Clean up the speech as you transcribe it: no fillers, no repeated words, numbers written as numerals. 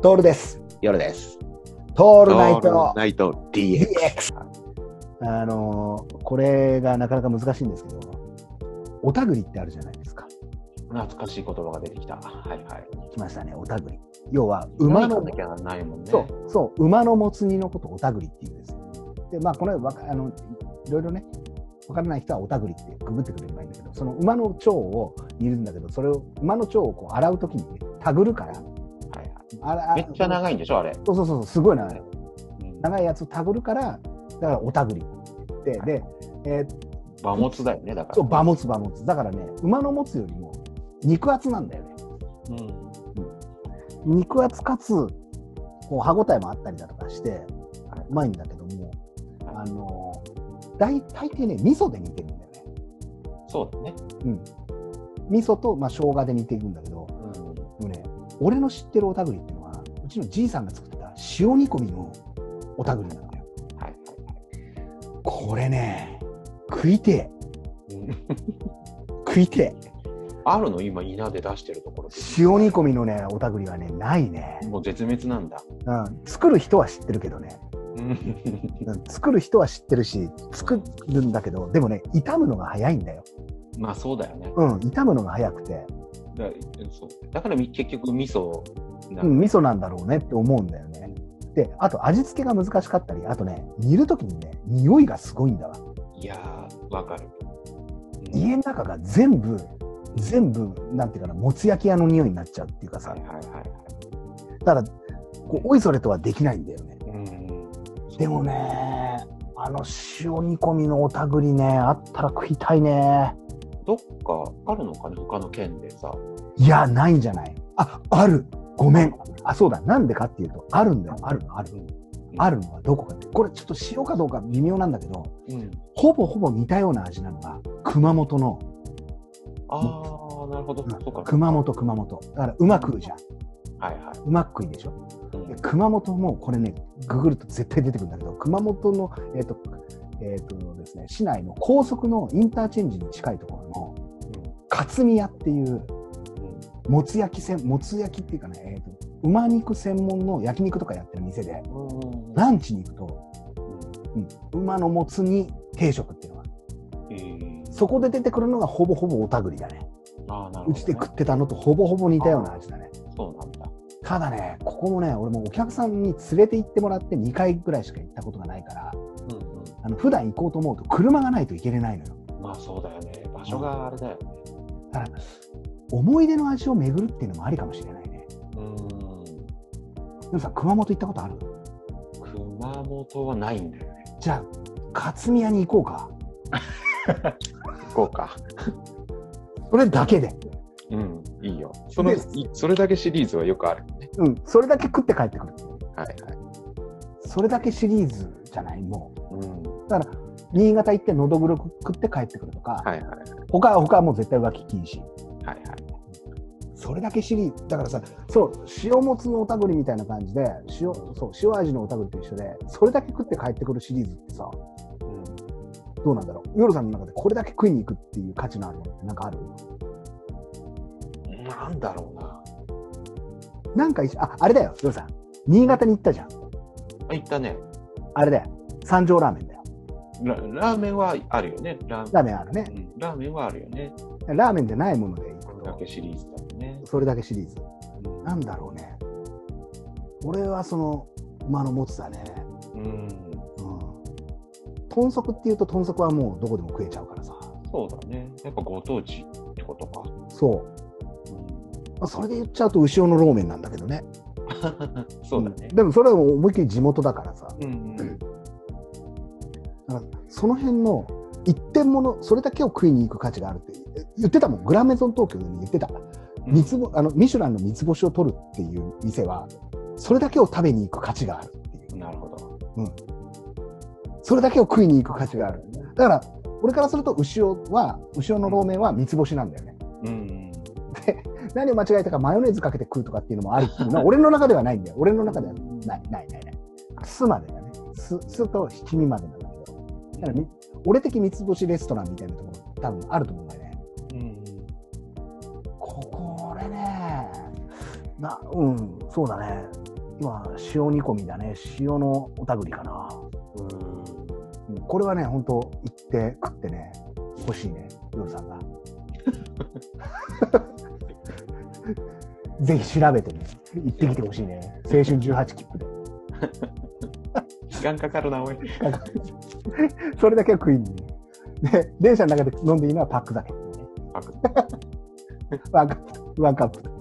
トールです。夜です。トールナイト DX。これがなかなか難しいんですけど、おたぐりってあるじゃないですか。懐かしい言葉が出てきた。はいはい。来ましたね、おたぐり。要は馬のないもん、ね、そう馬のもつ煮のことをおたぐりっていうんです。でまあこのいろいろね分からない人はおたぐりってググってくれればいいんだけど、その馬の腸を煮るんだけど、それを馬の腸をこう洗うときに、ね、たぐるから。めっちゃ長いんでしょあれ。そうすごい長い、うん、長いやつをたぐるから、だからおたぐりって、はい、で、馬もつだよね、だからそう馬もつだからね、馬のもつよりも肉厚なんだよね。うん、うん、肉厚かつこう歯ごたえもあったりだとかして、はい、うまいんだけども、はい、大抵ね味噌で煮てるんだよね。そうだね。うん。味噌とまあ生姜で煮ていくんだけど、うん、でもね。俺の知ってるおたぐりっていうのは、うちのじいさんが作ってた塩煮込みのおたぐりなんだよ。はい、これね、食いてえ。あるの今、稲で出してるところ。塩煮込みのね、おたぐりはね、ないね。もう絶滅なんだ。うん、作る人は知ってるけどね。作る人は知ってるし、作るんだけど、でもね、炒むのが早いんだよ。まあそうだよね。うん、炒むのが早くて。だから結局味噌なんだろうねって思うんだよね。であと味付けが難しかったり、あとね煮るときにね匂いがすごいんだわ。いやーわかる、うん、家の中が全部なんていうかな、もつ焼き屋の匂いになっちゃうっていうかさ、はいはいはい、だからこうおいそれとはできないんだよね、うん、でもねあの塩煮込みのおたぐりねあったら食いたいね。どっかあるのかね、他の県でさ。いや、ないんじゃない。ある。ごめん。あ、そうだ。なんでかっていうと、あるんだよ。ある。あるのはどこかって。これちょっと塩かどうか微妙なんだけど、うん、ほぼ似たような味なのが、熊本の。ああ、なるほど。そうか。熊本。だから、うまく食うじゃん。はいはい。うまく食いでしょ。うん、熊本も、これね、ググると絶対出てくるんだけど、熊本の、ですね、市内の高速のインターチェンジに近いところの勝見屋っていうもつ焼きっていうかね、馬肉専門の焼肉とかやってる店で、ランチに行くと、うん、馬のもつ煮定食っていうのが、そこで出てくるのがほぼおたぐりだね。あー、なるほどね。うちで食ってたのとほぼ似たような味だね。そうなんだ。ただね、ここもね、俺もお客さんに連れて行ってもらって2回ぐらいしか行ったことがないから、普段行こうと思うと車がないといけれないのよ。まあそうだよね。場所があれだよね。だから思い出の味を巡るっていうのもありかもしれないね。でもさ、熊本行ったことある？熊本はないんだよね。じゃあ勝宮に行こうか。それだけで。うん、いいよ。それだけシリーズはよくあるね。うん、それだけ食って帰ってくる。はいはい。それだけシリーズじゃないもう。うん、だから新潟行ってのどぐろ食って帰ってくるとか、はいはいはい、他はもう絶対浮気禁止、はいはい、それだけシリーズだからさ、そう塩もつのおたぐりみたいな感じで塩味のおたぐりと一緒でそれだけ食って帰ってくるシリーズってさ、うん、どうなんだろう。夜さんの中でこれだけ食いに行くっていう価値のあるものってなんかある？なんだろうな。なんかあれだよ、夜さん新潟に行ったじゃん。行ったね。あれだよ、三条ラーメンだよ。ラーメンはあるよね。ラーメンあるね、うん。ラーメンはあるよね。ラーメンじゃないもので行くと。それだけシリーズだね。それだけシリーズ。うん、なんだろうね。俺はその馬のもつだね。豚足っていうと豚足はもうどこでも食えちゃうからさ。そうだね。やっぱご当地ってことか。そう。まあ、それで言っちゃうと牛尾のローメンなんだけどね。そうだね、うん。でもそれは思いっきり地元だからさ。その辺の一点物、それだけを食いに行く価値があるって言ってたもん。グランメゾン東京で言ってた、うん、ミシュランの三つ星を取るっていう店はそれだけを食べに行く価値があるっていう。なるほど、うん、それだけを食いに行く価値がある。だから俺からすると牛尾のローメンは三つ星なんだよね、うん、で何を間違えたかマヨネーズかけて食うとかっていうのもあるっていうのは俺の中ではないんだよ。俺の中ではない酢までだね。酢と七味までなんだけど、だから俺的三つ星レストランみたいなところ多分あると思うんだよね、うん、これね、そうだね。まあ、塩煮込みだね。塩のおたぐりかな。これはね、ほんと行って食ってね、欲しいね、夜さんが。ぜひ調べてね、行ってきてほしいね。青春18切符で。時間かかるな、おい。それだけは食いにね。で、電車の中で飲んでいいのはパックだけ、ね。パック。ワンカップ。